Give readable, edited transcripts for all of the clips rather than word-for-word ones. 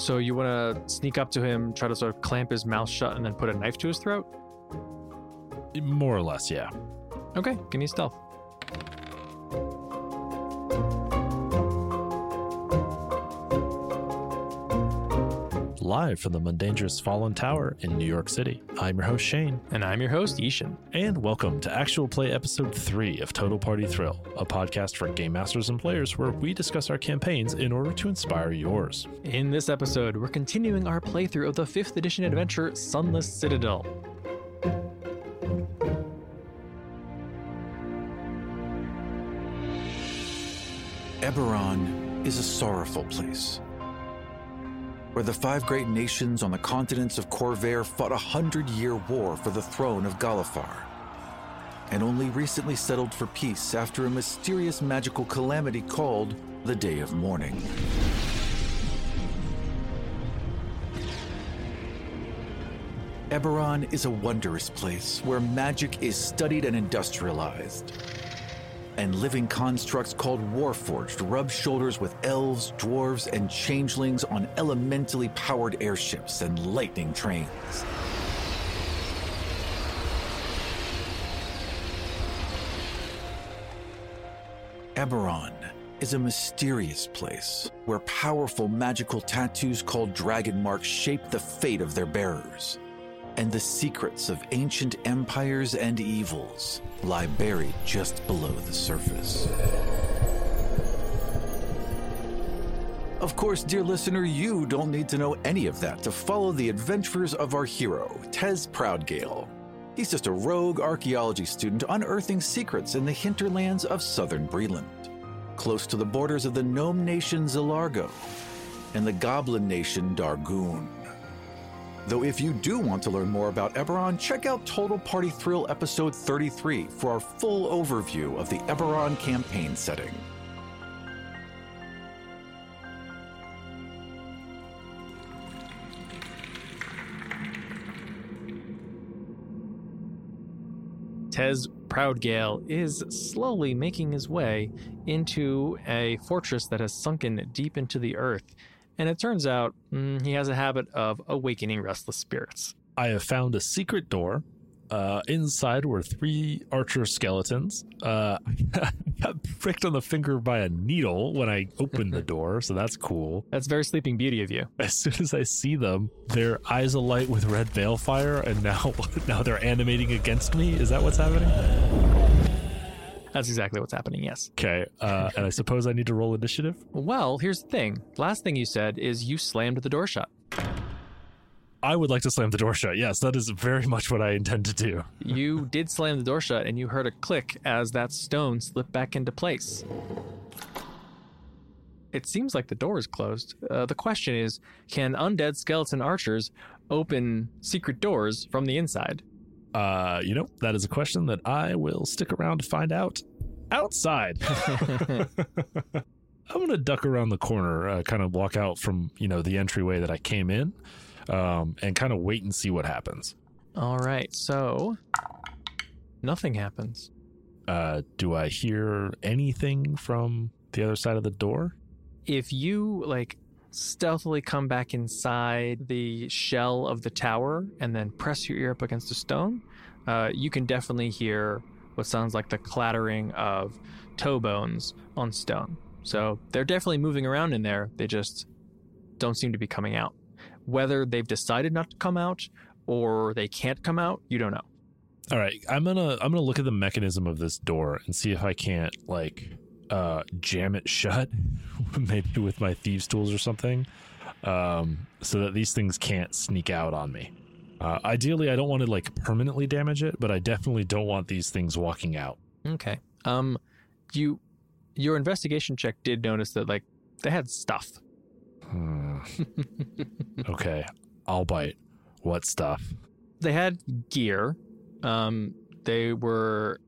So you want to sneak up to him, try to sort of clamp his mouth shut, and then put a knife to his throat? More or less, yeah. Okay, give me stealth. Live from the Mundangerous Fallen Tower in New York City. I'm your host, Shane. And I'm your host, Ishan. And welcome to Actual Play Episode 3 of Total Party Thrill, a podcast for game masters and players where we discuss our campaigns in order to inspire yours. In this episode, we're continuing our playthrough of the 5th edition adventure, Sunless Citadel. Eberron is a sorrowful place, where the 5 great nations on the continents of Khorvaire fought a 100-year war for the throne of Galifar, and only recently settled for peace after a mysterious magical calamity called the Day of Mourning. Eberron is a wondrous place where magic is studied and industrialized, and living constructs called Warforged rub shoulders with elves, dwarves, and changelings on elementally powered airships and lightning trains. Eberron is a mysterious place where powerful magical tattoos called Dragon Marks shape the fate of their bearers, and the secrets of ancient empires and evils lie buried just below the surface. Of course, dear listener, you don't need to know any of that to follow the adventures of our hero, Tez Proudgale. He's just a rogue archaeology student unearthing secrets in the hinterlands of southern Breland, close to the borders of the gnome nation Zilargo and the goblin nation Dargoon. Though if you do want to learn more about Eberron, check out Total Party Thrill Episode 33 for our full overview of the Eberron campaign setting. Tez Proudgale is slowly making his way into a fortress that has sunken deep into the earth. And it turns out he has a habit of awakening restless spirits. I have found a secret door. Inside were 3 archer skeletons. I got pricked on the finger by a needle when I opened the door, so that's cool. That's very Sleeping Beauty of you. As soon as I see them, their eyes alight with red veil fire, and now they're animating against me. Is that what's happening? That's exactly what's happening, yes. Okay, and I suppose I need to roll initiative? Well, here's the thing. Last thing you said is you slammed the door shut. I would like to slam the door shut, yes. That is very much what I intend to do. You did slam the door shut, and you heard a click as that stone slipped back into place. It seems like the door is closed. The question is, can undead skeleton archers open secret doors from the inside? That is a question that I will stick around to find out outside. I'm going to duck around the corner, kind of walk out from, the entryway that I came in, and kind of wait and see what happens. All right. So nothing happens. Do I hear anything from the other side of the door? If you stealthily come back inside the shell of the tower and then press your ear up against a stone, you can definitely hear what sounds like the clattering of toe bones on stone. So they're definitely moving around in there. They just don't seem to be coming out. Whether they've decided not to come out or they can't come out, you don't know. All right, I'm gonna look at the mechanism of this door and see if I can't jam it shut, maybe with my thieves' tools or something, so that these things can't sneak out on me. Ideally, I don't want to permanently damage it, but I definitely don't want these things walking out. Okay. Your investigation check did notice that they had stuff. Okay, I'll bite. What stuff? They had gear. They were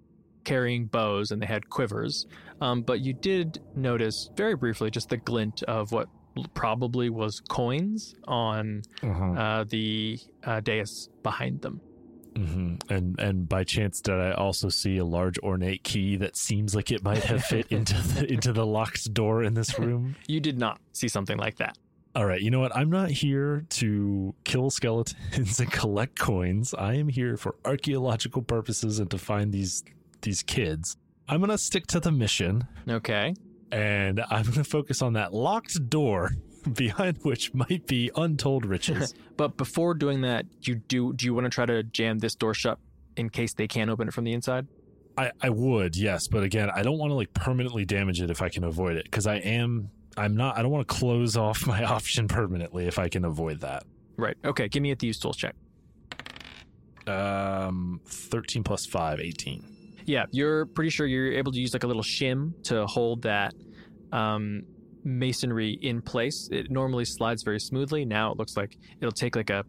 carrying bows and they had quivers. But you did notice very briefly just the glint of what probably was coins on the dais behind them. Mm-hmm. And by chance, did I also see a large ornate key that seems like it might have fit into the locked door in this room? You did not see something like that. All right, you know what? I'm not here to kill skeletons and collect coins. I am here for archaeological purposes and to find these kids. I'm going to stick to the mission. Okay. And I'm going to focus on that locked door behind which might be untold riches. But before doing that, do you want to try to jam this door shut in case they can't open it from the inside? I would, yes. But again, I don't want to like permanently damage it if I can avoid it, because I don't want to close off my option permanently if I can avoid that. Right. Okay. Give me a Thieves Tools check. 13 plus 5, 18. Yeah, you're pretty sure you're able to use like a little shim to hold that masonry in place. It normally slides very smoothly. Now it looks like it'll take like a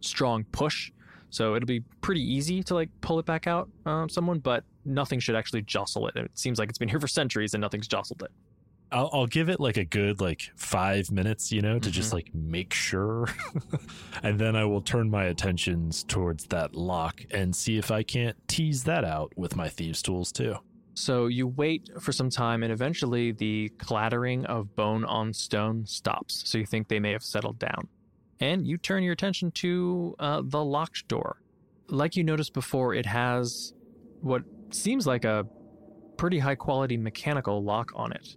strong push. So it'll be pretty easy to like pull it back out, someone, but nothing should actually jostle it. It seems like it's been here for centuries and nothing's jostled it. I'll give it like a good like 5 minutes, you know, to just like make sure. And then I will turn my attentions towards that lock and see if I can't tease that out with my Thieves' Tools too. So you wait for some time and eventually the clattering of bone on stone stops. So you think they may have settled down. And you turn your attention to the locked door. Like you noticed before, it has what seems like a pretty high quality mechanical lock on it.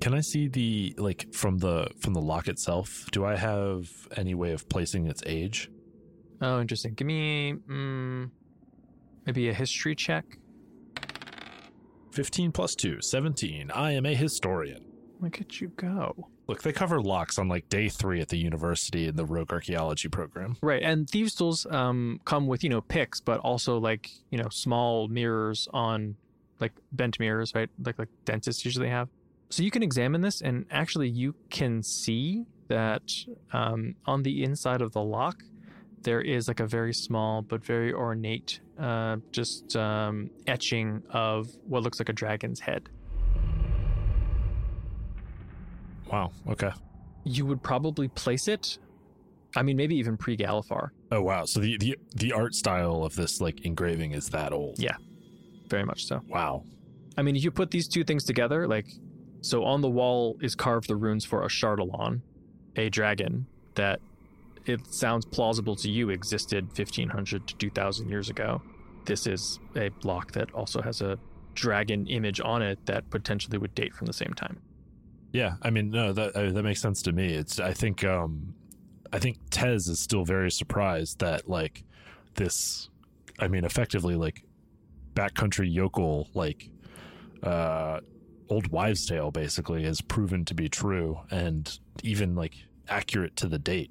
Can I see the, like, from the lock itself, do I have any way of placing its age? Oh, interesting. Give me maybe a history check. 15 plus 2, 17. I am a historian. Look at you go. Look, they cover locks on, like, day 3 at the university in the Rogue Archaeology program. Right, and Thieves' Tools come with, you know, picks, but also, like, you know, small mirrors on, like, bent mirrors, right? Like dentists usually have. So you can examine this, and actually you can see that on the inside of the lock, there is like a very small but very ornate etching of what looks like a dragon's head. Wow, okay. You would probably place it, I mean, maybe even pre-Galifar. Oh, wow. So the art style of this like engraving is that old? Yeah, very much so. Wow. I mean, if you put these two things together, like... So on the wall is carved the runes for a Shardalon, a dragon that it sounds plausible to you existed 1,500 to 2,000 years ago. This is a block that also has a dragon image on it that potentially would date from the same time. Yeah, I mean, no, that makes sense to me. It's I think Tez is still very surprised that like this, I mean, effectively like backcountry yokel like. Old wives' tale basically has proven to be true and even like accurate to the date.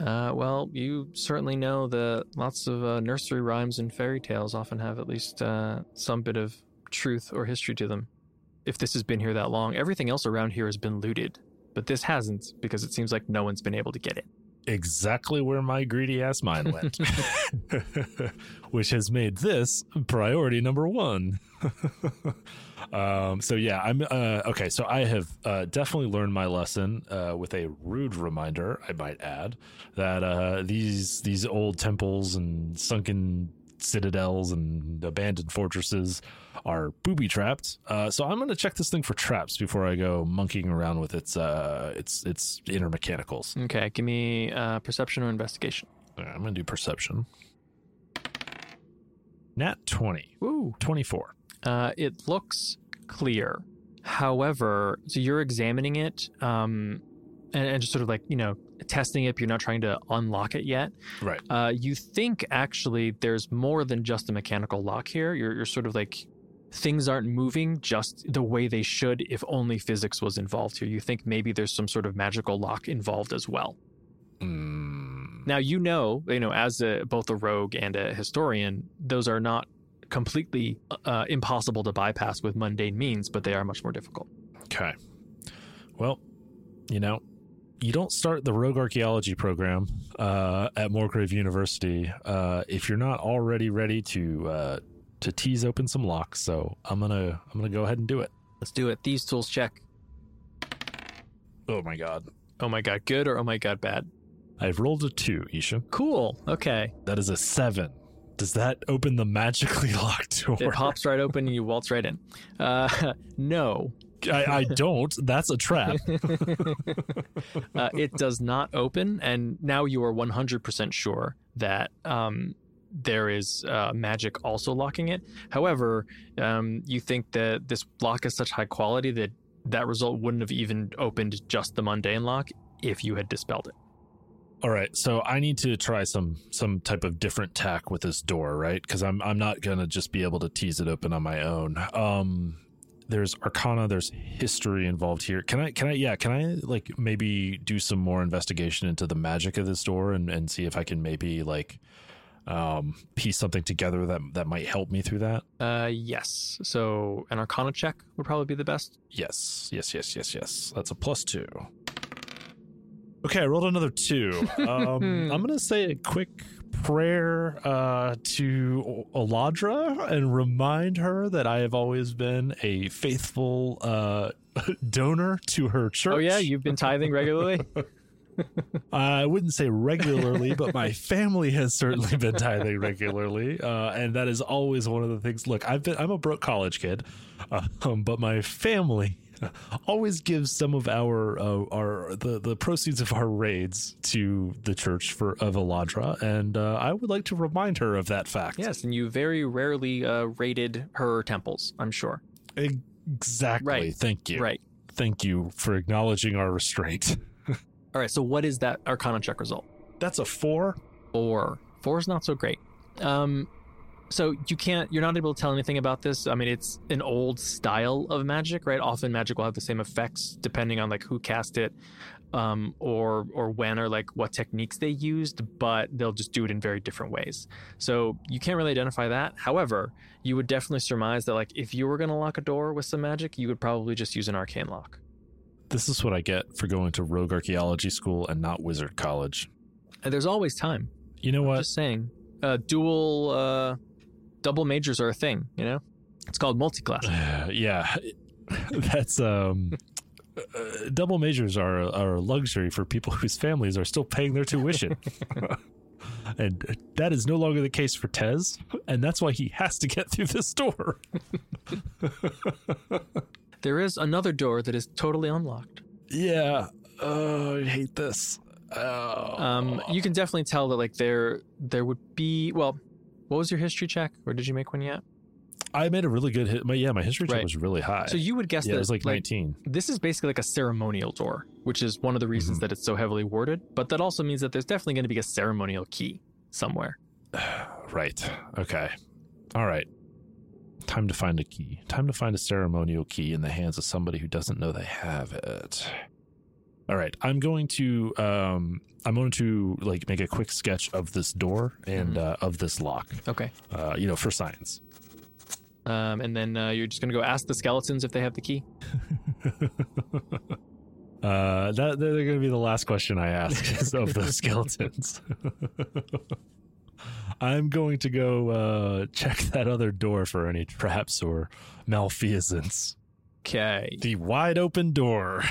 Well, you certainly know that lots of nursery rhymes and fairy tales often have at least some bit of truth or history to them. If this has been here that long, everything else around here has been looted, but this hasn't because it seems like no one's been able to get it. Exactly where my greedy ass mind went, which has made this priority number one. So yeah, I'm okay. So I have definitely learned my lesson with a rude reminder, I might add, that these old temples and sunken citadels and abandoned fortresses are booby trapped. So I'm going to check this thing for traps before I go monkeying around with its inner mechanicals. Okay, give me perception or investigation. All right, I'm going to do perception. Nat 20. Ooh. 24. It looks clear. However, so you're examining it and just sort of like, you know, testing it, but you're not trying to unlock it yet. Right. You think actually there's more than just a mechanical lock here. You're sort of like things aren't moving just the way they should if only physics was involved here. You think maybe there's some sort of magical lock involved as well. Mm. Now, you know, as both a rogue and a historian, those are not completely impossible to bypass with mundane means, but they are much more difficult. Okay. Well, you know, you don't start the Rogue Archaeology program at Morgrave University if you're not already ready to tease open some locks. So I'm gonna go ahead and do it. Let's do it. Thieves' Tools check. Oh my god. Oh my god. Good or oh my god bad? I've rolled a 2, Isha. Cool. Okay. That is a 7. Does that open the magically locked door? It pops right open and you waltz right in. No. I don't. That's a trap. It does not open, and now you are 100% sure that there is magic also locking it. However, you think that this lock is such high quality that that result wouldn't have even opened just the mundane lock if you had dispelled it. All right, so I need to try some type of different tack with this door, right? Because I'm not gonna just be able to tease it open on my own. There's Arcana, there's history involved here. Can I like maybe do some more investigation into the magic of this door and see if I can maybe like piece something together that might help me through that? Yes. So an Arcana check would probably be the best. Yes. That's a +2. Okay, I rolled another 2. I'm going to say a quick prayer to Eladra and remind her that I have always been a faithful donor to her church. Oh, yeah? You've been tithing regularly? I wouldn't say regularly, but my family has certainly been tithing regularly, and that is always one of the things. Look, I'm a broke college kid, but my family always gives some of the proceeds of our raids to the church of Eladra, and I would like to remind her of that fact. Yes, and you very rarely raided her temples, I'm sure. Exactly. Right. Thank you. Right. Thank you for acknowledging our restraint. All right, so what is that Arcana check result? That's a 4. 4. 4 is not so great. So you're not able to tell anything about this. I mean, it's an old style of magic, right? Often magic will have the same effects depending on like who cast it, or when, or like what techniques they used, but they'll just do it in very different ways. So you can't really identify that. However, you would definitely surmise that like if you were going to lock a door with some magic, you would probably just use an arcane lock. This is what I get for going to Rogue Archaeology School and not Wizard College. And there's always time. You know what? I'm just saying. Double majors are a thing, you know? It's called multi-class. Yeah. That's, double majors are a luxury for people whose families are still paying their tuition. And that is no longer the case for Tez, and that's why he has to get through this door. There is another door that is totally unlocked. Yeah. I hate this. You can definitely tell that like there would be, well, what was your history check, or did you make one yet? I made a really good hit. My history check was really high. So you would guess that it was like 19. This is basically like a ceremonial door, which is one of the reasons that it's so heavily warded. But that also means that there's definitely going to be a ceremonial key somewhere. Right. Okay. All right. Time to find a key. Time to find a ceremonial key in the hands of somebody who doesn't know they have it. All right, I'm going to like make a quick sketch of this door and of this lock. Okay. For science. And then you're just going to go ask the skeletons if they have the key. They're going to be the last question I ask is of the skeletons. I'm going to go check that other door for any traps or malfeasance. Okay. The wide open door.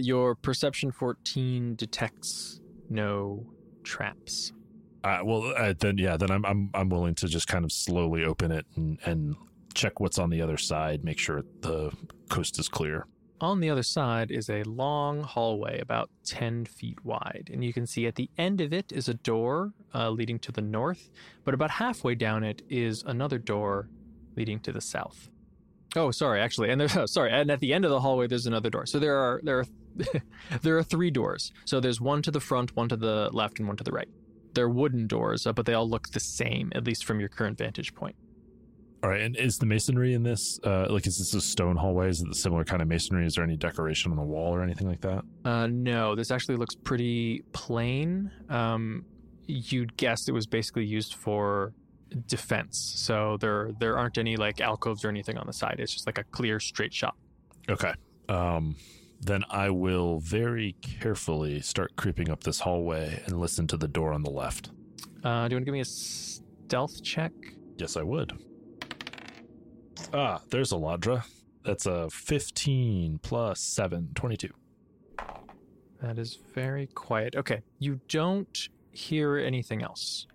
Your perception 14 detects no traps. Then I'm willing to just kind of slowly open it and check what's on the other side, make sure the coast is clear. On the other side is a long hallway about 10 feet wide, and you can see at the end of it is a door leading to the north, but about halfway down it is another door leading to the south. Oh, sorry, actually. And at the end of the hallway, there's another door. So there are 3 doors. So there's one to the front, one to the left, and one to the right. They're wooden doors, but they all look the same, at least from your current vantage point. All right, and is the masonry in this, is this a stone hallway? Is it a similar kind of masonry? Is there any decoration on the wall or anything like that? No, this actually looks pretty plain. You'd guess it was basically used for defense, so there aren't any like alcoves or anything on the side. It's just like a clear straight shot. Okay. Then I will very carefully start creeping up this hallway and listen to the door on the left. Do you want to give me a stealth check? Yes, I would. There's Eladra. That's a 15 plus 7, 22. That is very quiet. Okay, you don't hear anything else.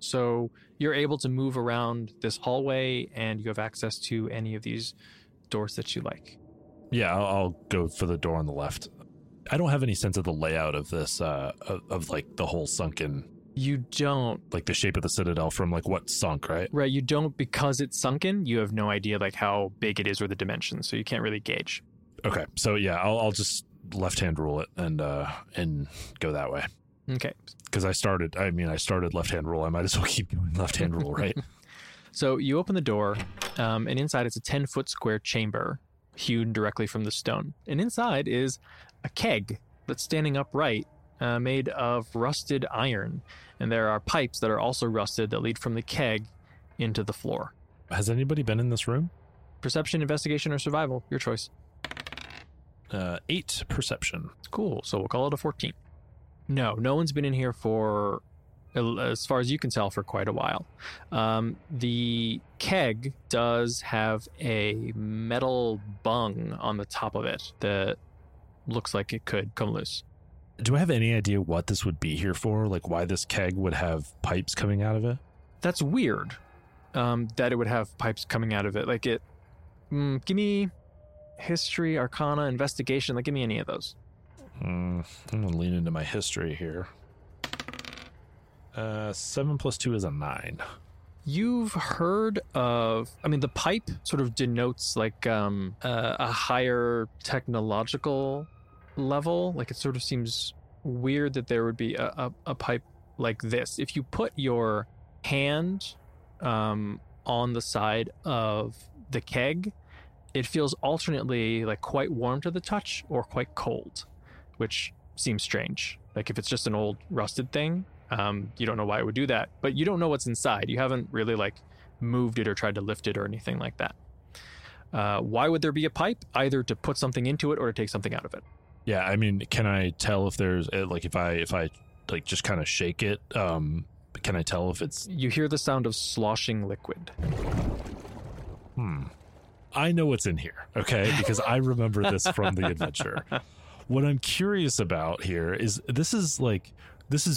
So you're able to move around this hallway, and you have access to any of these doors that you like. Yeah, I'll go for the door on the left. I don't have any sense of the layout of this, of like the whole sunken. You don't. Like the shape of the Citadel from like what sunk, right? Right, you don't, because it's sunken, you have no idea like how big it is or the dimensions, so you can't really gauge. Okay, so yeah, I'll just left-hand rule it and go that way. Okay. Because I started left-hand rule. I might as well keep going left-hand rule, right? So you open the door, and inside it's a 10-foot square chamber hewn directly from the stone. And inside is a keg that's standing upright, made of rusted iron. And there are pipes that are also rusted that lead from the keg into the floor. Has anybody been in this room? Perception, investigation, or survival. Your choice. 8 perception. Cool. So we'll call it a 14. No one's been in here for, as far as you can tell, for quite a while. The keg does have a metal bung on the top of it that looks like it could come loose. Do I have any idea what this would be here for? Like why this keg would have pipes coming out of it? That's weird, that it would have pipes coming out of it. Like it, give me history, arcana, investigation. Like give me any of those. I'm going to lean into my history here. 7 plus 2 is a 9. You've heard of, the pipe sort of denotes like a higher technological level. Like it sort of seems weird that there would be a pipe like this. If you put your hand on the side of the keg, it feels alternately like quite warm to the touch or quite cold, which seems strange. Like if it's just an old rusted thing, you don't know why it would do that, but you don't know what's inside. You haven't really like moved it or tried to lift it or anything like that. Why would there be a pipe? Either to put something into it or to take something out of it. Yeah, can I tell if there's like if I like just kind of shake it? Can I tell if it's? You hear the sound of sloshing liquid. I know what's in here, okay? Because I remember this from the adventure. What I'm curious about here is this is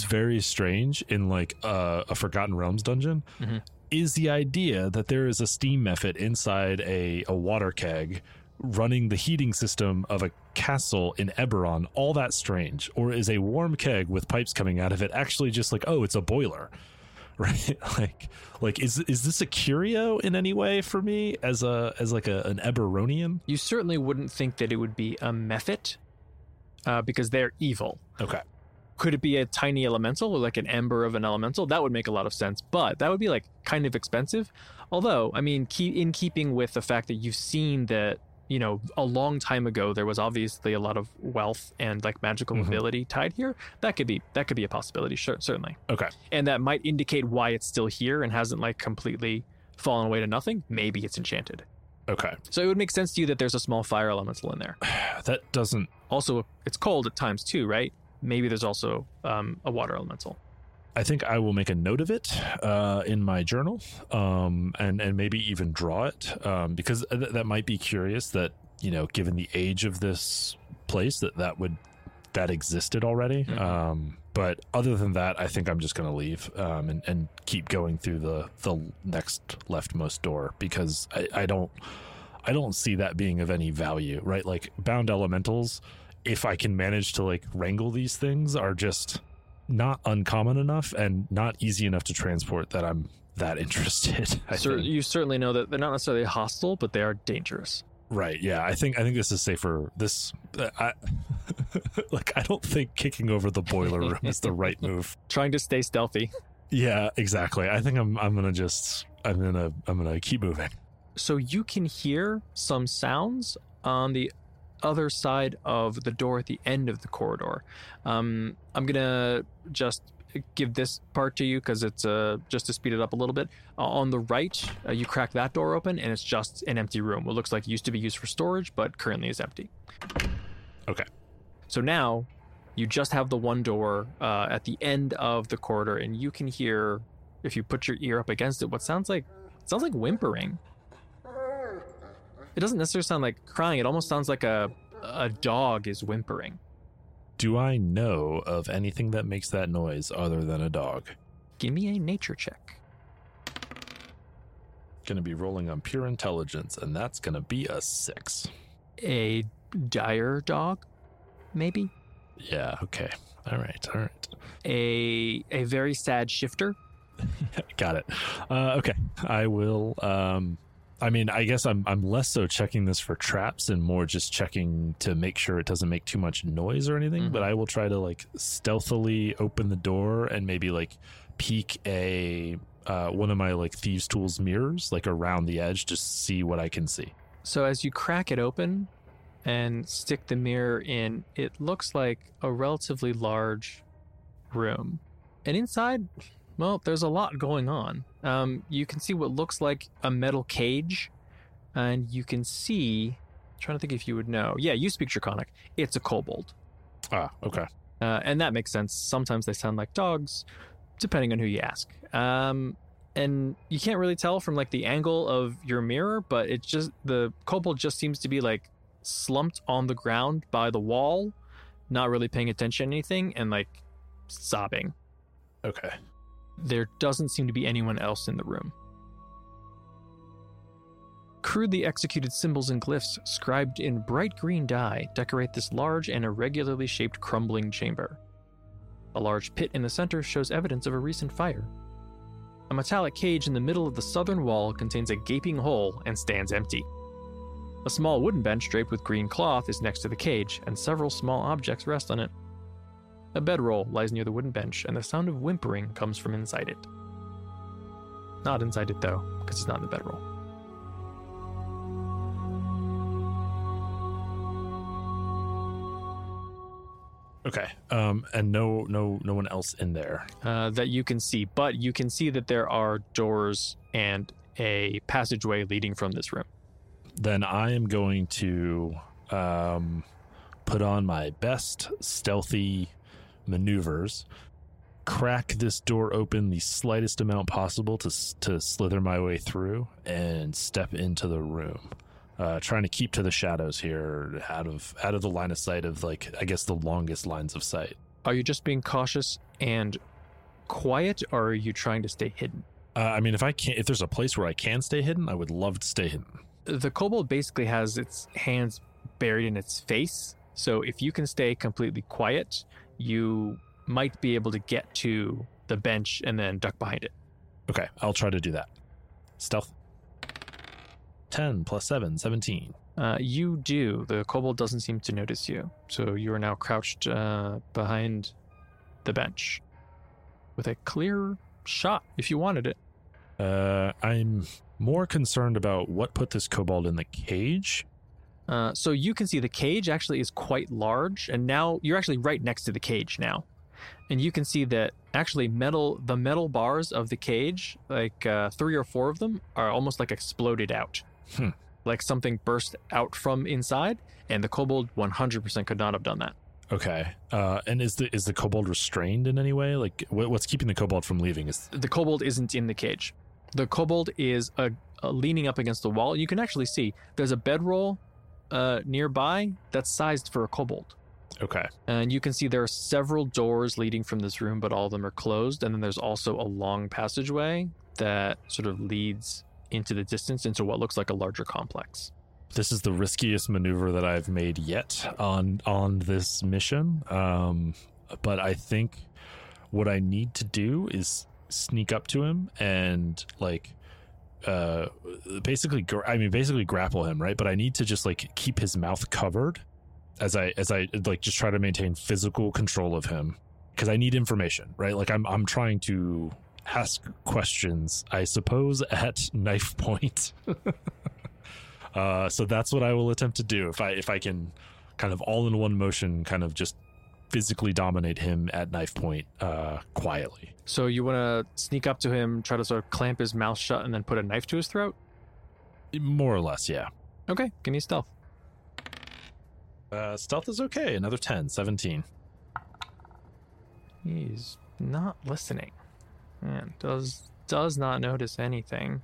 very strange in like a Forgotten Realms dungeon, is the idea that there is a steam method inside a water keg running the heating system of a castle in Eberron all that strange? Or is a warm keg with pipes coming out of it actually just like, oh, it's a boiler, right? like is this a curio in any way for me as an Eberronian? You certainly wouldn't think that it would be a method. Because they're evil. Okay. Could it be a tiny elemental or like an ember of an elemental? That would make a lot of sense, but that would be like kind of expensive. Although, in keeping with the fact that you've seen that, a long time ago, there was obviously a lot of wealth and like magical ability tied here. That could be a possibility, sure, certainly. Okay. And that might indicate why it's still here and hasn't like completely fallen away to nothing. Maybe it's enchanted. Okay. So it would make sense to you that there's a small fire elemental in there. That doesn't... Also, it's cold at times too, right? Maybe there's also a water elemental. I think I will make a note of it in my journal and maybe even draw it because that might be curious that, given the age of this place, that existed already. Mm-hmm. But other than that, I think I'm just going to leave and keep going through the next leftmost door because I don't see that being of any value, right? Like bound elementals, if I can manage to like wrangle these things, are just not uncommon enough and not easy enough to transport that I'm that interested. You certainly know that they're not necessarily hostile, but they are dangerous. Right. Yeah. I think this is safer. I don't think kicking over the boiler room is the right move. Trying to stay stealthy. Yeah, exactly. I think I'm going to keep moving. So you can hear some sounds on the other side of the door at the end of the corridor. I'm going to just give this part to you because it's just to speed it up a little bit. On the right, you crack that door open and it's just an empty room. It looks like it used to be used for storage, but currently is empty. Okay. So now you just have the one door at the end of the corridor, and you can hear, if you put your ear up against it, what sounds like whimpering. It doesn't necessarily sound like crying. It almost sounds like a dog is whimpering. Do I know of anything that makes that noise other than a dog? Give me a nature check. Going to be rolling on pure intelligence, and that's going to be a 6. a dire dog, maybe? Yeah, okay. All right. A very sad shifter. Got it. Okay. I will... I mean, I guess I'm less so checking this for traps and more just checking to make sure it doesn't make too much noise or anything, mm-hmm. but I will try to, like, stealthily open the door and maybe, like, peek a... one of my, like, Thieves' Tools mirrors, like, around the edge, just to see what I can see. So as you crack it open and stick the mirror in, it looks like a relatively large room. And inside, well, there's a lot going on. You can see what looks like a metal cage, and you can see... I'm trying to think if you would know. Yeah, you speak Draconic. It's a kobold. Ah, okay. And that makes sense. Sometimes they sound like dogs, depending on who you ask. And you can't really tell from, like, the angle of your mirror, but it's just the kobold just seems to be, like, slumped on the ground by the wall, not really paying attention to anything, and, like, sobbing. Okay. There doesn't seem to be anyone else in the room. Crudely executed symbols and glyphs scribed in bright green dye decorate this large and irregularly shaped crumbling chamber. A large pit in the center shows evidence of a recent fire. A metallic cage in the middle of the southern wall contains a gaping hole and stands empty. A small wooden bench draped with green cloth is next to the cage, and several small objects rest on it. A bedroll lies near the wooden bench, and the sound of whimpering comes from inside it. Not inside it, though, because it's not in the bedroll. Okay, and no one else in there. That you can see, but you can see that there are doors and a passageway leading from this room. Then I am going to put on my best stealthy maneuvers, crack this door open the slightest amount possible to slither my way through and step into the room. Trying to keep to the shadows here, out of the line of sight of, like, I guess the longest lines of sight. Are you just being cautious and quiet, or are you trying to stay hidden? I mean, if there's a place where I can stay hidden, I would love to stay hidden. The kobold basically has its hands buried in its face, so if you can stay completely quiet, you might be able to get to the bench and then duck behind it. Okay, I'll try to do that. Stealth. 10 plus 7, 17. You do. The kobold doesn't seem to notice you. So you are now crouched behind the bench with a clear shot if you wanted it. I'm more concerned about what put this kobold in the cage. So you can see the cage actually is quite large. And now you're actually right next to the cage now. And you can see that actually the metal bars of the cage, like 3 or 4 of them, are almost like exploded out. Like something burst out from inside, and the kobold 100% could not have done that. Okay. And is the kobold restrained in any way? Like, what's keeping the kobold from leaving? The kobold isn't in the cage. The kobold is leaning up against the wall. You can actually see there's a bedroll nearby that's sized for a kobold. Okay. And you can see there are several doors leading from this room, but all of them are closed. And then there's also a long passageway that sort of leads into the distance into what looks like a larger complex. This is the riskiest maneuver that I've made yet on this mission. But I think what I need to do is sneak up to him and, like, basically grapple him, right? But I need to just, like, keep his mouth covered as I like, just try to maintain physical control of him, because I need information, right? Like, I'm trying to ask questions, I suppose, at knife point. So that's what I will attempt to do if I can, kind of all in one motion, kind of just physically dominate him at knife point quietly. So you want to sneak up to him, try to sort of clamp his mouth shut, and then put a knife to his throat? More or less, yeah. Okay, give me stealth. Stealth is okay. Another 10, 17. He's not listening. Man, does not notice anything.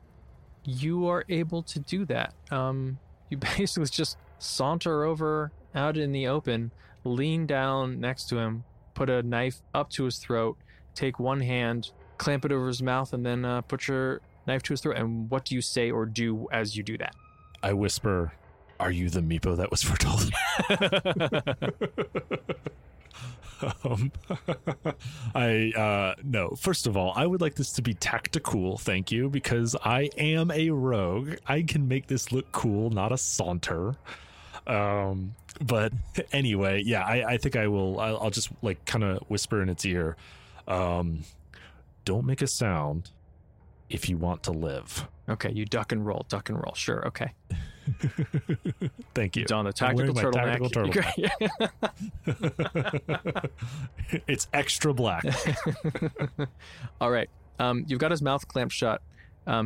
You are able to do that. You basically just saunter over out in the open, lean down next to him, put a knife up to his throat, take one hand, clamp it over his mouth, and then put your knife to his throat. And what do you say or do as you do that? I whisper, Are you the Meepo that was foretold? No. First of all, I would like this to be tactical, thank you, because I am a rogue. I can make this look cool, not a saunter. But anyway, yeah, I think I will. I'll just like kind of whisper in its ear. Don't make a sound if you want to live. Okay, you duck and roll. Sure, okay. Thank you. It's on the tactical turtleneck. It's extra black. All right. You've got his mouth clamped shut.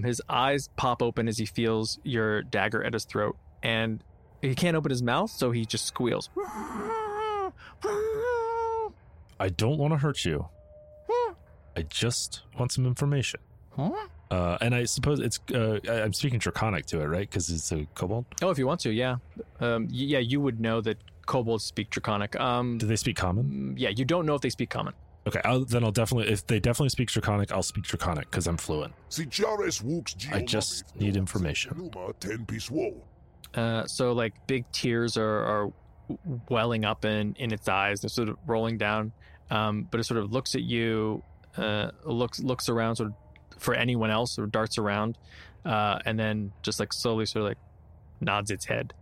His eyes pop open as he feels your dagger at his throat. And he can't open his mouth, so he just squeals. I don't want to hurt you. I just want some information. Huh? And I suppose it's, I'm speaking Draconic to it, right? Because it's a kobold? Oh, if you want to, yeah. Yeah, you would know that kobolds speak Draconic. Do they speak common? Yeah, you don't know if they speak common. Okay, then I'll definitely, if they definitely speak Draconic, I'll speak Draconic because I'm fluent. I just need information. So like big tears are welling up in its eyes. They're sort of rolling down, but it sort of looks at you, looks around sort of for anyone else, or darts around, and then just like slowly sort of like nods its head.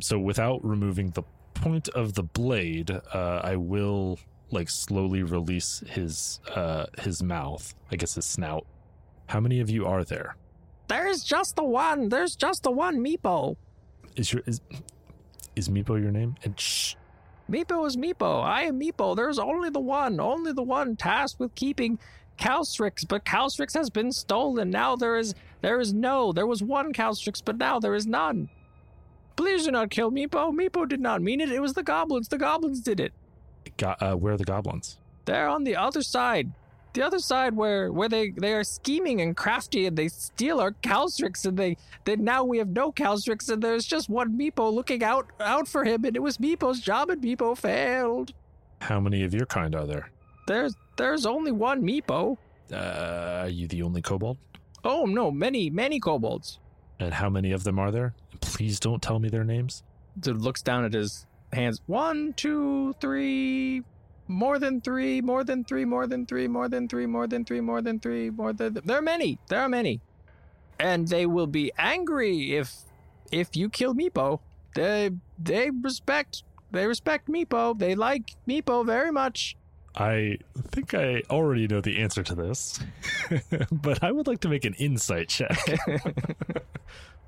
So without removing the point of the blade, I will like slowly release his mouth, I guess his snout. How many of you are there? There's just the one. Meepo. Is Meepo your name? And shh. Meepo is Meepo. I am Meepo. There's only the one tasked with keeping Calstrix, but Calstrix has been stolen. Now there was one Calstrix, but now there is none. Please do not kill Meepo. Meepo did not mean it. It was the goblins. The goblins did it. Where are the goblins? They're on the other side. The other side where they are scheming and crafty, and they steal our Calstrix, and they now we have no Calstrix, and there's just one Meepo looking out for him, and it was Meepo's job, and Meepo failed. How many of your kind are there? There's only one Meepo. Are you the only kobold? Oh, no, many kobolds. And how many of them are there? Please don't tell me their names. Dude looks down at his hands. 1, 2, 3... More than three. There are many. And they will be angry if you kill Meepo. They respect Meepo. They like Meepo very much. I think I already know the answer to this, but I would like to make an insight check.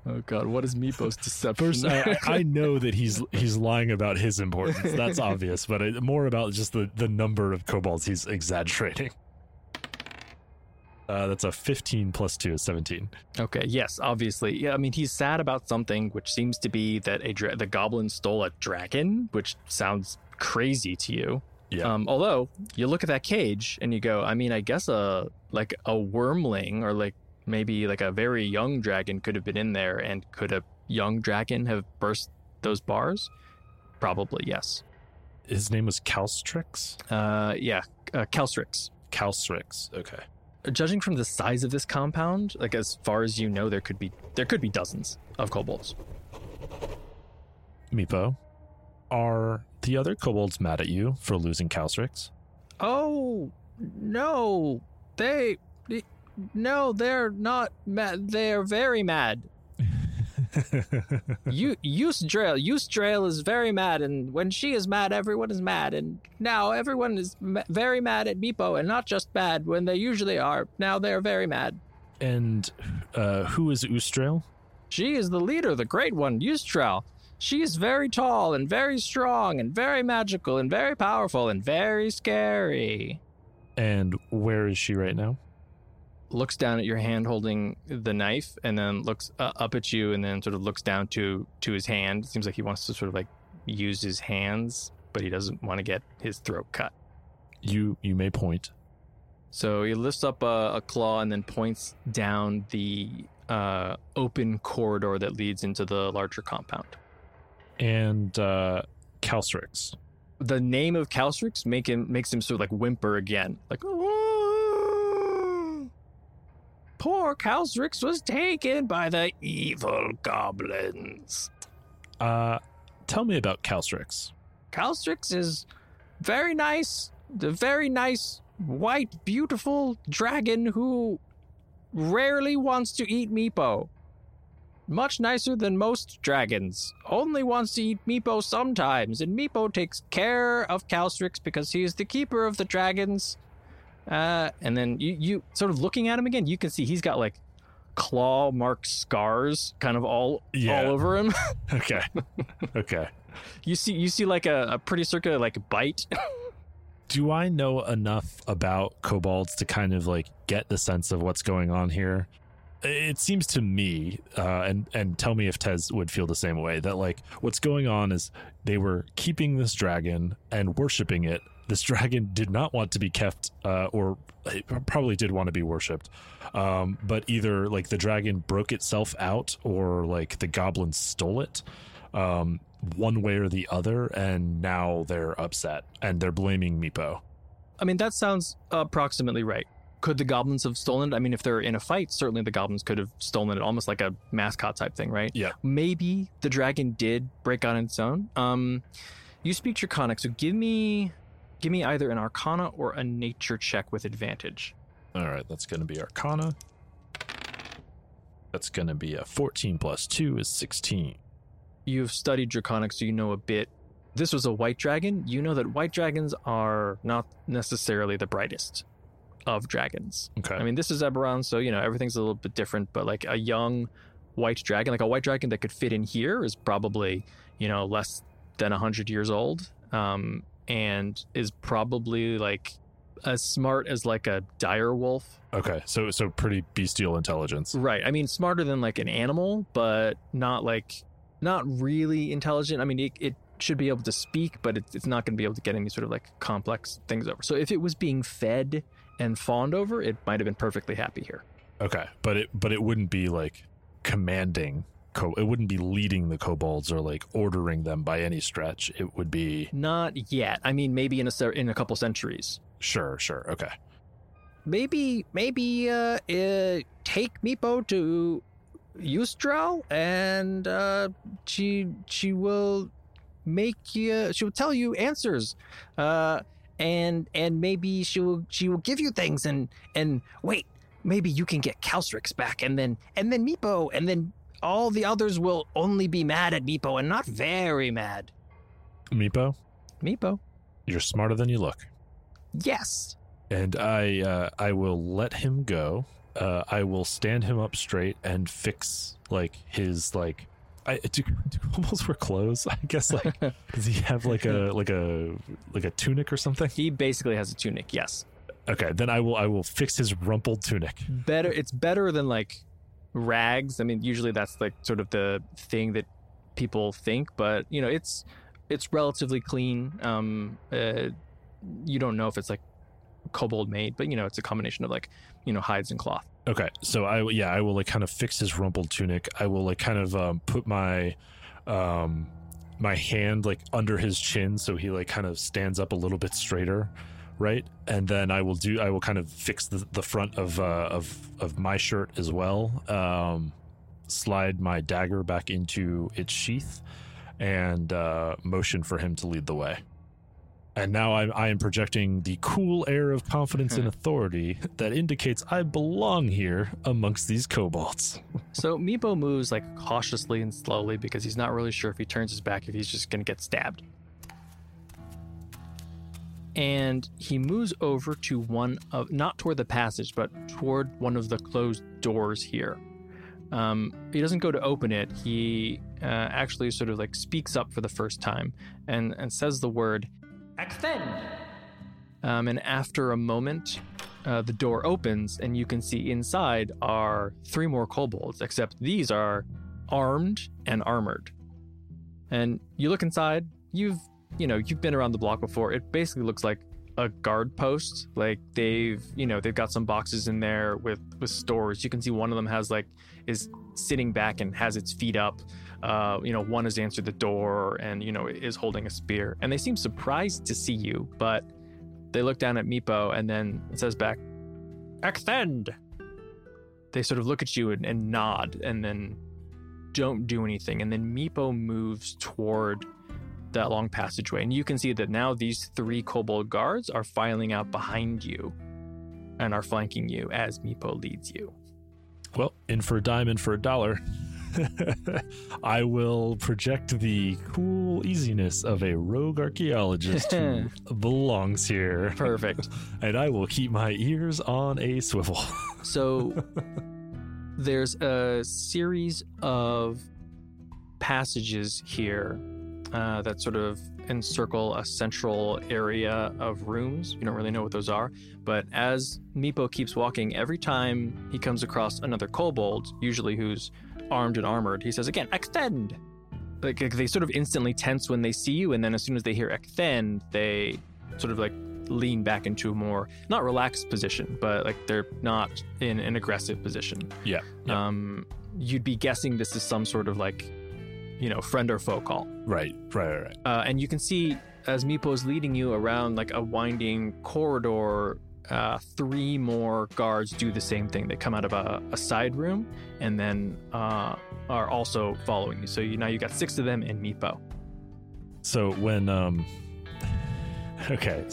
Oh God! What is Meepo's deception? First, I know that he's lying about his importance. That's obvious, but more about just the number of kobolds he's exaggerating. That's a 15 plus 2 is 17. Okay. Yes, obviously. Yeah. I mean, he's sad about something, which seems to be that the goblin stole a dragon, which sounds crazy to you. Yeah. Although you look at that cage and you go, I mean, I guess a wormling, or like maybe like a very young dragon could have been in there, and could a young dragon have burst those bars? Probably, yes. His name was Calstrix? Calstrix. Calstrix, okay. Judging from the size of this compound, like as far as you know, there could be dozens of kobolds. Meepo, are the other kobolds mad at you for losing Calstrix? Oh, no. They're not mad. They're very mad. Yusdrael is very mad, and when she is mad, everyone is mad. And now everyone is very mad at Meepo, and not just mad when they usually are. Now they're very mad. And who is Yusdrael? She is the leader, the great one, Yusdrael. She is very tall and very strong and very magical and very powerful and very scary. And where is she right now? Looks down at your hand holding the knife, and then looks up at you, and then sort of looks down to his hand. It seems like he wants to sort of like use his hands, but he doesn't want to get his throat cut. You may point. So he lifts up a claw and then points down the open corridor that leads into the larger compound. And Calstrix. The name of Calstrix makes him sort of like whimper again, like, oh, poor Calstrix was taken by the evil goblins. Tell me about Calstrix. Calstrix is very nice, the very nice, white, beautiful dragon who rarely wants to eat Meepo. Much nicer than most dragons. Only wants to eat Meepo sometimes, and Meepo takes care of Calstrix because he is the keeper of the dragons. And then you sort of looking at him again, you can see he's got like claw mark scars kind of all over him. Okay. You see like a pretty circular like bite. Do I know enough about kobolds to kind of like get the sense of what's going on here? It seems to me, and tell me if Tez would feel the same way, that like what's going on is they were keeping this dragon and worshiping it. This dragon did not want to be kept, or it probably did want to be worshipped, but either like the dragon broke itself out or like the goblins stole it, one way or the other, and now they're upset and they're blaming Meepo. I mean, that sounds approximately right. Could the goblins have stolen it? I mean, if they're in a fight, certainly the goblins could have stolen it, almost like a mascot type thing, right? Yeah. Maybe the dragon did break on its own. You speak Draconic, so give me either an Arcana or a Nature check with advantage. All right, that's going to be Arcana. That's going to be a 14 plus 2 is 16. You've studied Draconic, so you know a bit. This was a white dragon. You know that white dragons are not necessarily the brightest of dragons. Okay. I mean, this is Eberron, so, you know, everything's a little bit different, but like a young white dragon, like a white dragon that could fit in here is probably, you know, less than 100 years old. And is probably like as smart as like a dire wolf. Okay, so pretty bestial intelligence. Right. I mean, smarter than like an animal, but not really intelligent. I mean, it should be able to speak, but it's not going to be able to get any sort of like complex things over. So if it was being fed and fawned over, it might have been perfectly happy here. Okay, but it wouldn't be like commanding. It wouldn't be leading the kobolds or like ordering them by any stretch. It would be not yet. I mean, maybe in a couple centuries. Sure. Okay. Maybe take Meepo to Yusdrael, and she will make you. She will tell you answers, and maybe she will give you things. And wait, maybe you can get Calstrix back, and then Meepo, and then. All the others will only be mad at Meepo and not very mad. Meepo. You're smarter than you look. Yes. And I will let him go. I will stand him up straight and fix like his like. Do kobolds wear clothes? I guess like does he have like a tunic or something? He basically has a tunic. Yes. Okay, then I will fix his rumpled tunic. Better. It's better than like. Rags. I mean, usually that's like sort of the thing that people think, but you know, it's relatively clean. You don't know if it's like kobold made, but you know, it's a combination of like, you know, hides and cloth. Okay, so I will like kind of fix his rumpled tunic. I will like kind of put my my hand like under his chin so he like kind of stands up a little bit straighter. Right, and then I will kind of fix the front of my shirt as well. Slide my dagger back into its sheath, and motion for him to lead the way. And now I am projecting the cool air of confidence and authority that indicates I belong here amongst these kobolds. So Meepo moves like cautiously and slowly because he's not really sure if he turns his back if he's just going to get stabbed. And he moves over to one of, not toward the passage, but toward one of the closed doors here. He doesn't go to open it. He actually sort of like speaks up for the first time and says the word, "Extend." And after a moment, the door opens and you can see inside are three more kobolds, except these are armed and armored. And you look inside, you've been around the block before. It basically looks like a guard post. Like they've got some boxes in there with stores. You can see one of them has like is sitting back and has its feet up. One has answered the door and, you know, is holding a spear. And they seem surprised to see you, but they look down at Meepo and then it says back, "Extend." They sort of look at you and nod and then don't do anything. And then Meepo moves toward that long passageway. And you can see that now these three kobold guards are filing out behind you and are flanking you as Meepo leads you. Well, in for a dime, in for a dollar. I will project the cool easiness of a rogue archaeologist who belongs here. Perfect. And I will keep my ears on a swivel. So there's a series of passages here that sort of encircle a central area of rooms. You don't really know what those are, but as Meepo keeps walking, every time he comes across another kobold, usually who's armed and armored, he says again, "Extend!" Like they sort of instantly tense when they see you, and then as soon as they hear "extend," they sort of like lean back into a more, not relaxed position, but like they're not in an aggressive position. Yeah. You'd be guessing this is some sort of like, you know, friend or foe call. Right. And you can see as Meepo's leading you around like a winding corridor, three more guards do the same thing. They come out of a side room and then are also following you. So now you got six of them and Meepo. So when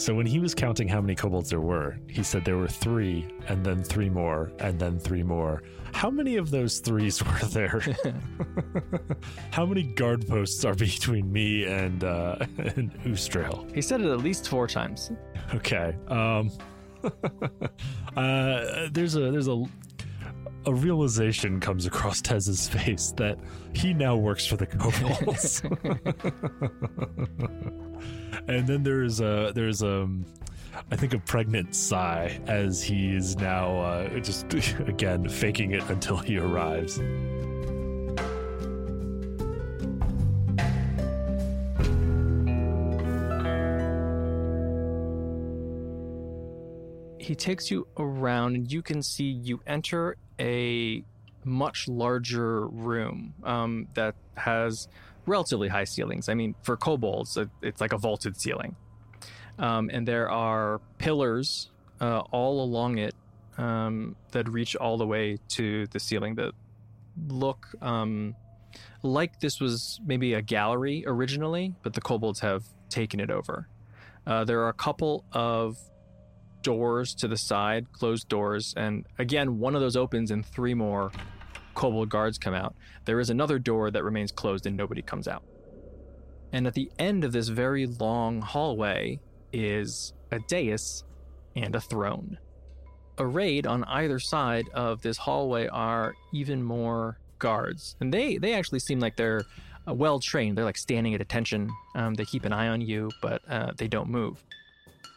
when he was counting how many kobolds there were, he said there were three and then three more and then three more. How many of those threes were there? How many guard posts are between me and Yusdrael? He said it at least four times. Okay. There's a realization comes across Tez's face that he now works for the kobolds. And then there's a I think a pregnant sigh as he is now just again faking it until he arrives. He takes you around and you can see you enter a much larger room that has relatively high ceilings. I mean, for kobolds, it's like a vaulted ceiling. And there are pillars all along it that reach all the way to the ceiling that look like this was maybe a gallery originally, but the kobolds have taken it over. There are a couple of doors to the side, closed doors, and again one of those opens and three more kobold guards come out. There is another door that remains closed and nobody comes out. And at the end of this very long hallway is a dais and a throne. Arrayed on either side of this hallway are even more guards, and they actually seem like they're well trained. They're like standing at attention. They keep an eye on you, but they don't move.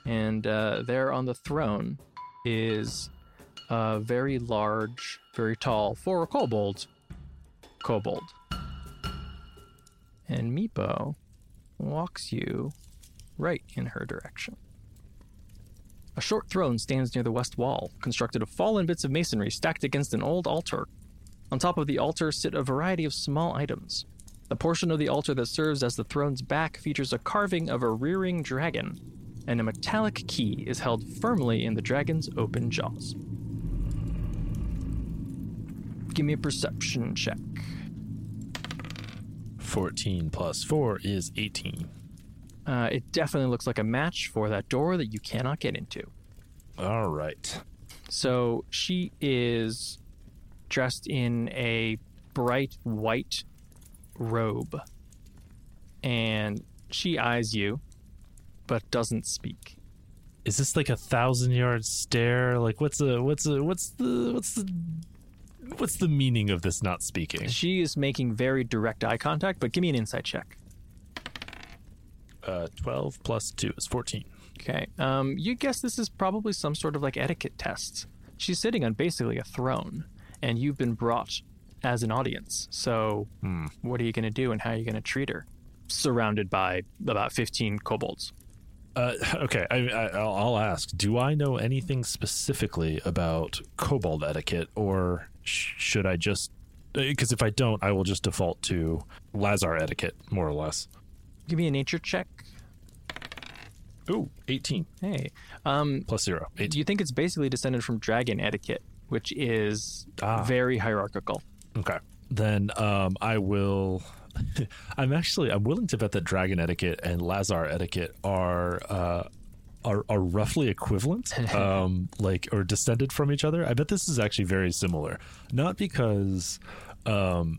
And there on the throne is a very large, very tall, for a kobold. And Meepo walks you right in her direction. A short throne stands near the west wall, constructed of fallen bits of masonry stacked against an old altar. On top of the altar sit a variety of small items. The portion of the altar that serves as the throne's back features a carving of a rearing dragon, and a metallic key is held firmly in the dragon's open jaws. Give me a perception check. 14 plus 4 is 18. It definitely looks like a match for that door that you cannot get into. All right. So she is dressed in a bright white robe, and she eyes you, but doesn't speak. Is this like a 1,000-yard stare? Like what's the meaning of this not speaking? She is making very direct eye contact, but give me an insight check. 12 plus 2 is 14. Okay. You guess this is probably some sort of like etiquette test. She's sitting on basically a throne, and you've been brought as an audience. So what are you going to do and how are you going to treat her? Surrounded by about 15 kobolds. Okay, I'll ask, do I know anything specifically about kobold etiquette, or should I just... Because if I don't, I will just default to Lhazaar etiquette, more or less. Give me a nature check. Ooh, 18. Hey. Plus 0. 18. Do you think it's basically descended from dragon etiquette, which is very hierarchical? Okay. Then I will... I'm willing to bet that Dragon Etiquette and Lhazaar Etiquette are roughly equivalent, or descended from each other. I bet this is actually very similar. Not because... the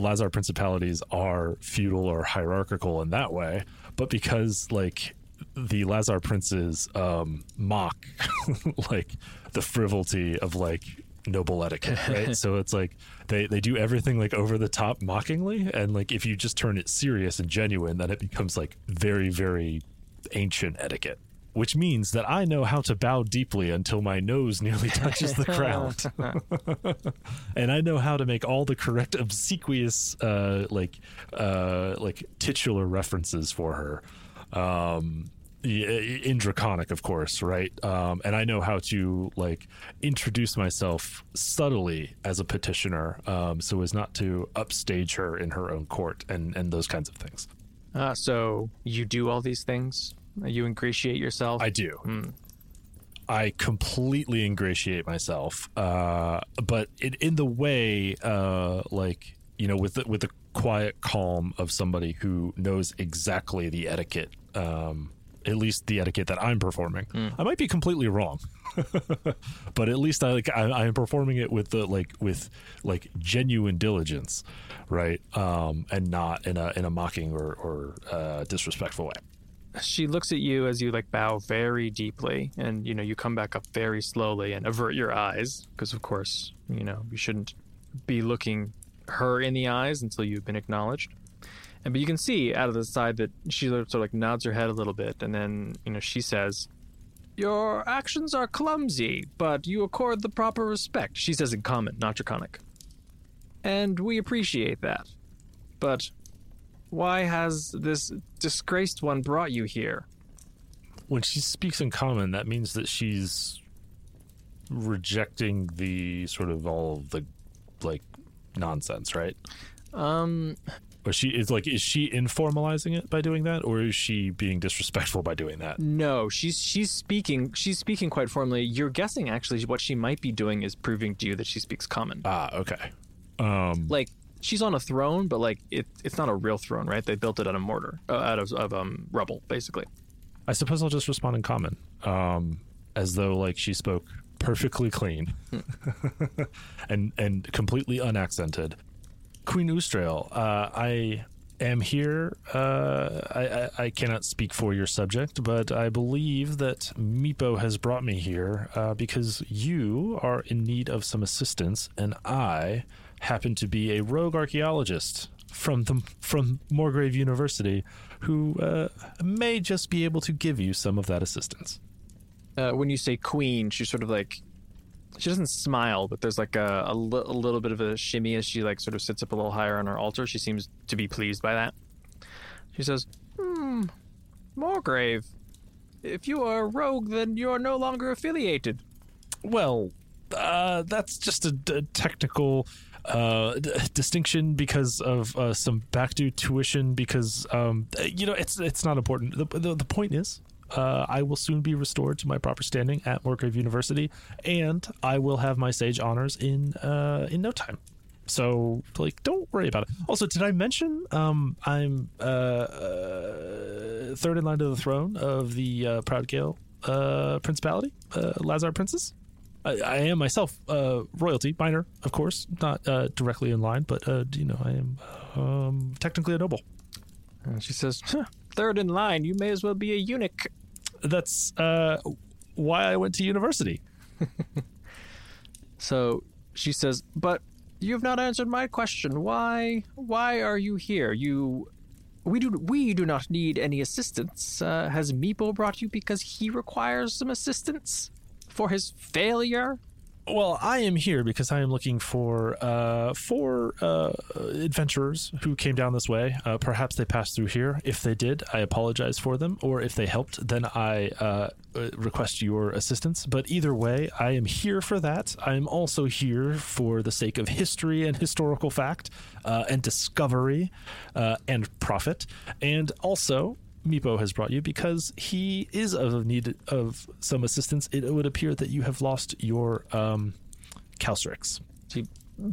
Lhazaar principalities are feudal or hierarchical in that way, but because, the Lhazaar princes mock, the frivolity of, noble etiquette, right? So it's, they do everything, over the top mockingly, and, if you just turn it serious and genuine, then it becomes, very, very ancient etiquette. Which means that I know how to bow deeply until my nose nearly touches the ground. And I know how to make all the correct obsequious, titular references for her. In Draconic, of course, right? And I know how to, introduce myself subtly as a petitioner, so as not to upstage her in her own court and those kinds of things. So you do all these things? You ingratiate yourself? I do. Mm. I completely ingratiate myself. But in the way, with the quiet calm of somebody who knows exactly the etiquette, at least the etiquette that I'm performing. Mm. I might be completely wrong, but at least I am performing it with the genuine diligence, right? And not in a mocking or disrespectful way. She looks at you as you bow very deeply, and you come back up very slowly and avert your eyes, because of course you shouldn't be looking her in the eyes until you've been acknowledged. And but you can see out of the side that she sort of nods her head a little bit, and then she says, "Your actions are clumsy, but you accord the proper respect." She says in common, not Draconic, "and we appreciate that. But why has this disgraced one brought you here?" When she speaks in common, that means that she's rejecting the sort of all of the nonsense, right? Or she is is she informalizing it by doing that, or is she being disrespectful by doing that? No, she's speaking quite formally. You're guessing actually what she might be doing is proving to you that she speaks common. Ah, okay. She's on a throne, but it's not a real throne, right? They built it out of mortar, out of rubble, basically. I suppose I'll just respond in common, as though she spoke perfectly clean and completely unaccented. "Queen Yusdrael, I am here. I cannot speak for your subject, but I believe that Meepo has brought me here because you are in need of some assistance, and I happen to be a rogue archaeologist from Morgrave University who may just be able to give you some of that assistance." When you say queen, she sort of she doesn't smile, but there's a little bit of a shimmy as she sort of sits up a little higher on her altar. She seems to be pleased by that. She says, "Morgrave, if you are a rogue, then you are no longer affiliated." Well, that's just a technical... distinction because of some back due tuition, because it's not important. The point is, I will soon be restored to my proper standing at Morgrave University, and I will have my sage honors in no time. So don't worry about it. Also, did I mention I'm third in line to the throne of the Proudgale Principality, Lhazaar Princess? I am myself royalty, minor, of course, not directly in line, but I am technically a noble. And she says, "Third in line, you may as well be a eunuch." That's why I went to university. So she says, "But you've not answered my question. Why are you here? We do not need any assistance. Has Meepo brought you because he requires some assistance for his failure?" Well, I am here because I am looking for four adventurers who came down this way. Perhaps they passed through here. If they did, I apologize for them. Or if they helped, then I request your assistance. But either way, I am here for that. I am also here for the sake of history and historical fact and discovery and profit. And also... Meepo has brought you because he is of need of some assistance. It would appear that you have lost your Calstrix. She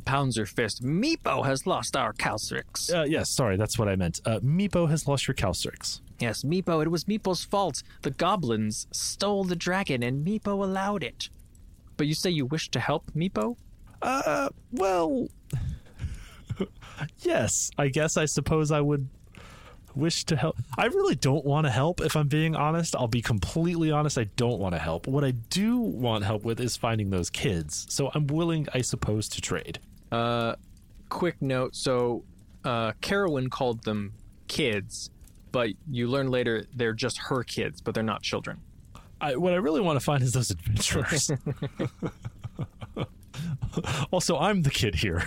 pounds her fist. Meepo has lost our Calstrix. Yes, sorry, that's what I meant. Meepo has lost your Calstrix. Yes, Meepo. It was Meepo's fault. The goblins stole the dragon, and Meepo allowed it. But you say you wish to help Meepo? Well... yes, I guess I suppose I would wish to help. I really don't want to help, if I'm being honest. I'll be completely honest, I don't want to help. What I do want help with is finding those kids. So I'm willing, I suppose, to trade. Quick note, so Carowyn called them kids, but you learn later they're just her kids, but they're not children. What I really want to find is those adventurers. Also, I'm the kid here.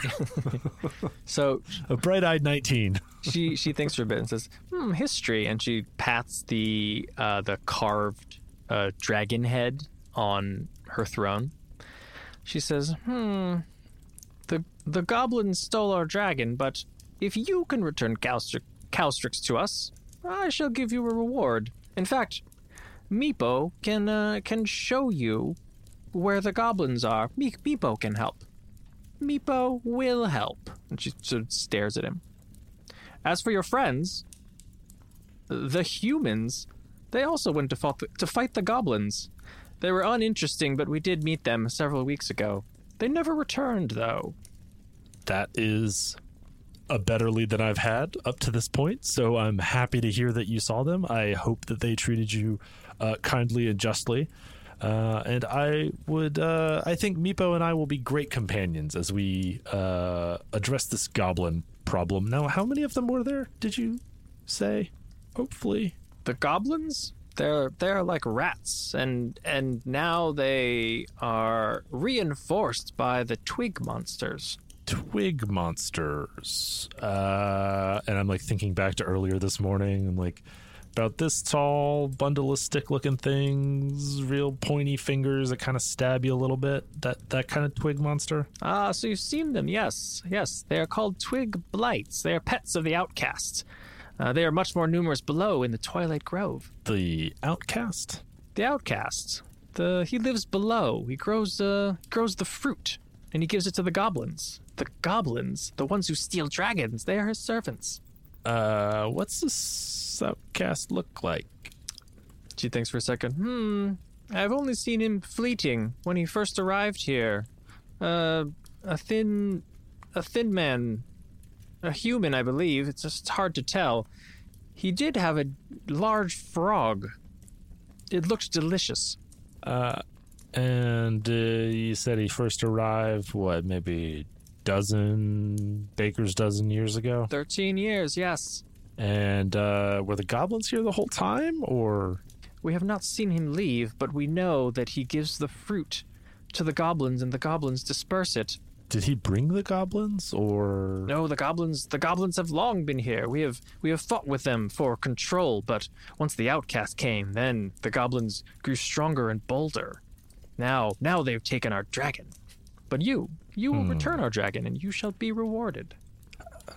So a bright-eyed 19. she thinks for a bit and says, history. And she pats the carved dragon head on her throne. She says, the goblins stole our dragon, but if you can return Calstrix to us, I shall give you a reward. In fact, Meepo can show you where the goblins are. Meepo can help. Meepo will help. And she sort of stares at him. As for your friends, the humans, they also went to fight the goblins. They were uninteresting, but we did meet them several weeks ago. They never returned, though. That is a better lead than I've had up to this point, so I'm happy to hear that you saw them. I hope that they treated you kindly and justly. And I would, I think Meepo and I will be great companions as we address this goblin problem. Now, how many of them were there, did you say? Hopefully. The goblins? They're like rats, and now they are reinforced by the twig monsters. Twig monsters. And I'm, like, thinking back to earlier this morning. I'm like... about this tall, bundle of stick-looking things, real pointy fingers that kind of stab you a little bit. That kind of twig monster. Ah, so you've seen them, yes. Yes, they are called twig blights. They are pets of the outcasts. They are much more numerous below in the Twilight Grove. The outcast? The outcast. He lives below. He grows the fruit, and he gives it to the goblins. The goblins, the ones who steal dragons, they are his servants. What's this outcast look like? She thinks for a second. I've only seen him fleeting when he first arrived here. A thin man. A human, I believe. It's just hard to tell. He did have a large frog. It looked delicious. And you said he first arrived, what, maybe... baker's dozen years ago? 13 years, yes. And were the goblins here the whole time, or? We have not seen him leave, but we know that he gives the fruit to the goblins, and the goblins disperse it. Did he bring the goblins, or? No, the goblins have long been here. We have fought with them for control, but once the outcast came, then the goblins grew stronger and bolder. Now they've taken our dragon. But you will return our dragon, and you shall be rewarded.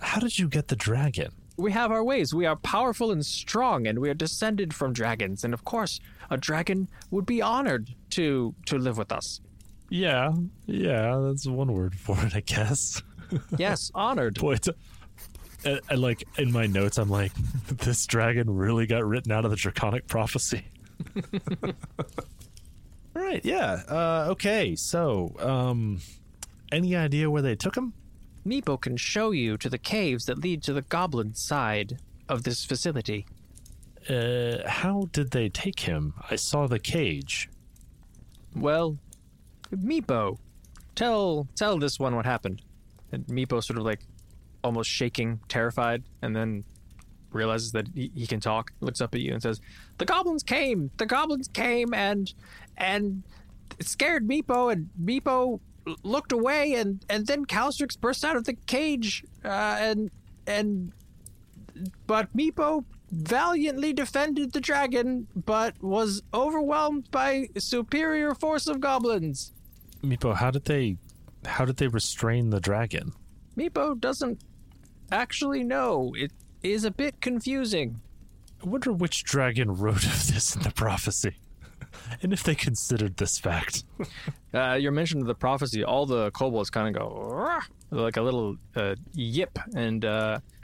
How did you get the dragon? We have our ways. We are powerful and strong, and we are descended from dragons. And, of course, a dragon would be honored to live with us. Yeah, that's one word for it, I guess. Yes, honored. Boy, and like, in my notes, I'm like, this dragon really got written out of the Draconic Prophecy. All right, yeah. Okay, so... any idea where they took him? Meepo can show you to the caves that lead to the goblin side of this facility. How did they take him? I saw the cage. Well, Meepo, tell this one what happened. And Meepo sort of like almost shaking, terrified, and then realizes that he can talk, looks up at you and says, The goblins came and it scared Meepo, and Meepo... looked away, and then Calstrix burst out of the cage, but Meepo valiantly defended the dragon, but was overwhelmed by superior force of goblins. Meepo, how did they restrain the dragon? Meepo doesn't actually know. It is a bit confusing. I wonder which dragon wrote of this in the prophecy. And if they considered this fact. Your mention of the prophecy, all the kobolds kind of go like a little yip, and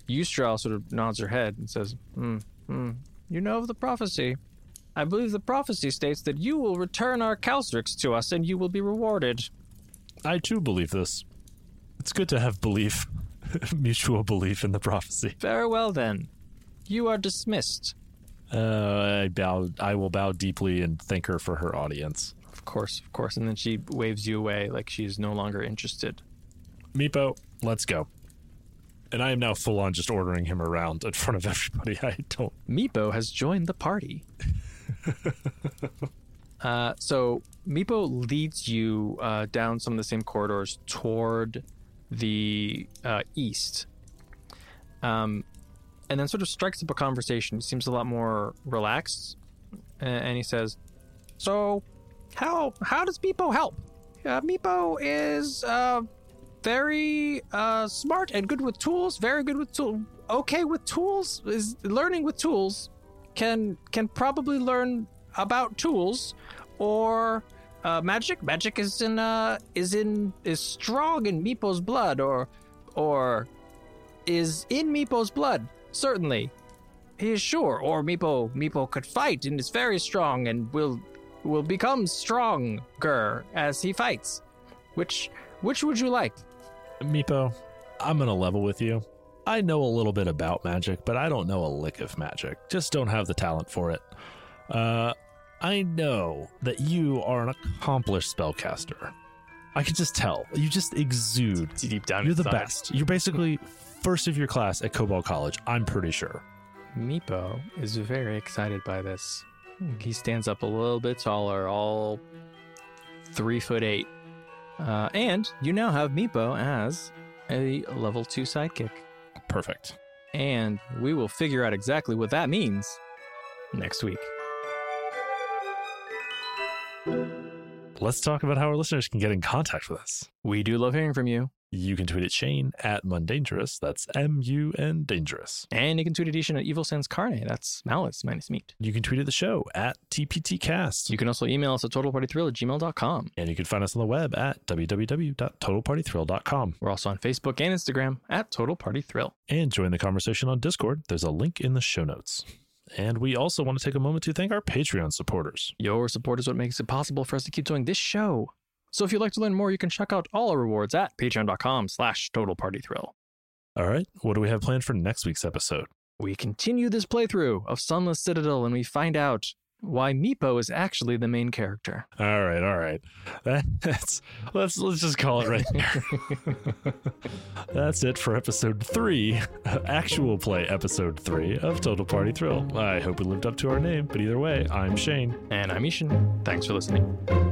Yusdrael sort of nods her head and says, you know of the prophecy. I believe the prophecy states that you will return our Calstrix to us and you will be rewarded. I too believe this. It's good to have belief, mutual belief in the prophecy. Very well then. You are dismissed. I will bow deeply and thank her for her audience. Of course. And then she waves you away like she's no longer interested. Meepo, let's go. And I am now full on just ordering him around in front of everybody. Meepo has joined the party. So Meepo leads you down some of the same corridors toward the east. And then sort of strikes up a conversation. He seems a lot more relaxed. And he says, so how does Meepo help? Meepo is very smart and good with tools. Very good with tools. Okay with tools. Is learning with tools. Can probably learn about tools or magic. Magic is strong in Meepo's blood or is in Meepo's blood. Certainly, he is sure. Or Meepo could fight and is very strong and will become stronger as he fights. Which would you like? Meepo, I'm gonna level with you. I know a little bit about magic, but I don't know a lick of magic. Just don't have the talent for it. I know that you are an accomplished spellcaster. I can just tell. You just exude. Deep down, you're the best. You're basically first of your class at Cobalt College, I'm pretty sure. Meepo is very excited by this. He stands up a little bit taller, all 3'8". And you now have Meepo as a level 2 sidekick. Perfect. And we will figure out exactly what that means next week. Let's talk about how our listeners can get in contact with us. We do love hearing from you. You can tweet at Shane at Mundangerous. That's M-U-N Dangerous. And you can tweet at Ishan at Evil Sans Carne. That's Malice minus Meat. You can tweet at the show at TPTcast. You can also email us at TotalPartyThrill@gmail.com. And you can find us on the web at www.TotalPartyThrill.com. We're also on Facebook and Instagram at Total Party Thrill. And join the conversation on Discord. There's a link in the show notes. And we also want to take a moment to thank our Patreon supporters. Your support is what makes it possible for us to keep doing this show. So if you'd like to learn more, you can check out all our rewards at patreon.com/totalpartythrill. All right, what do we have planned for next week's episode? We continue this playthrough of Sunless Citadel, and we find out why Meepo is actually the main character. All right. Let's just call it right there. That's it for episode 3, actual play episode 3 of Total Party Thrill. I hope we lived up to our name, but either way, I'm Shane. And I'm Ishan. Thanks for listening.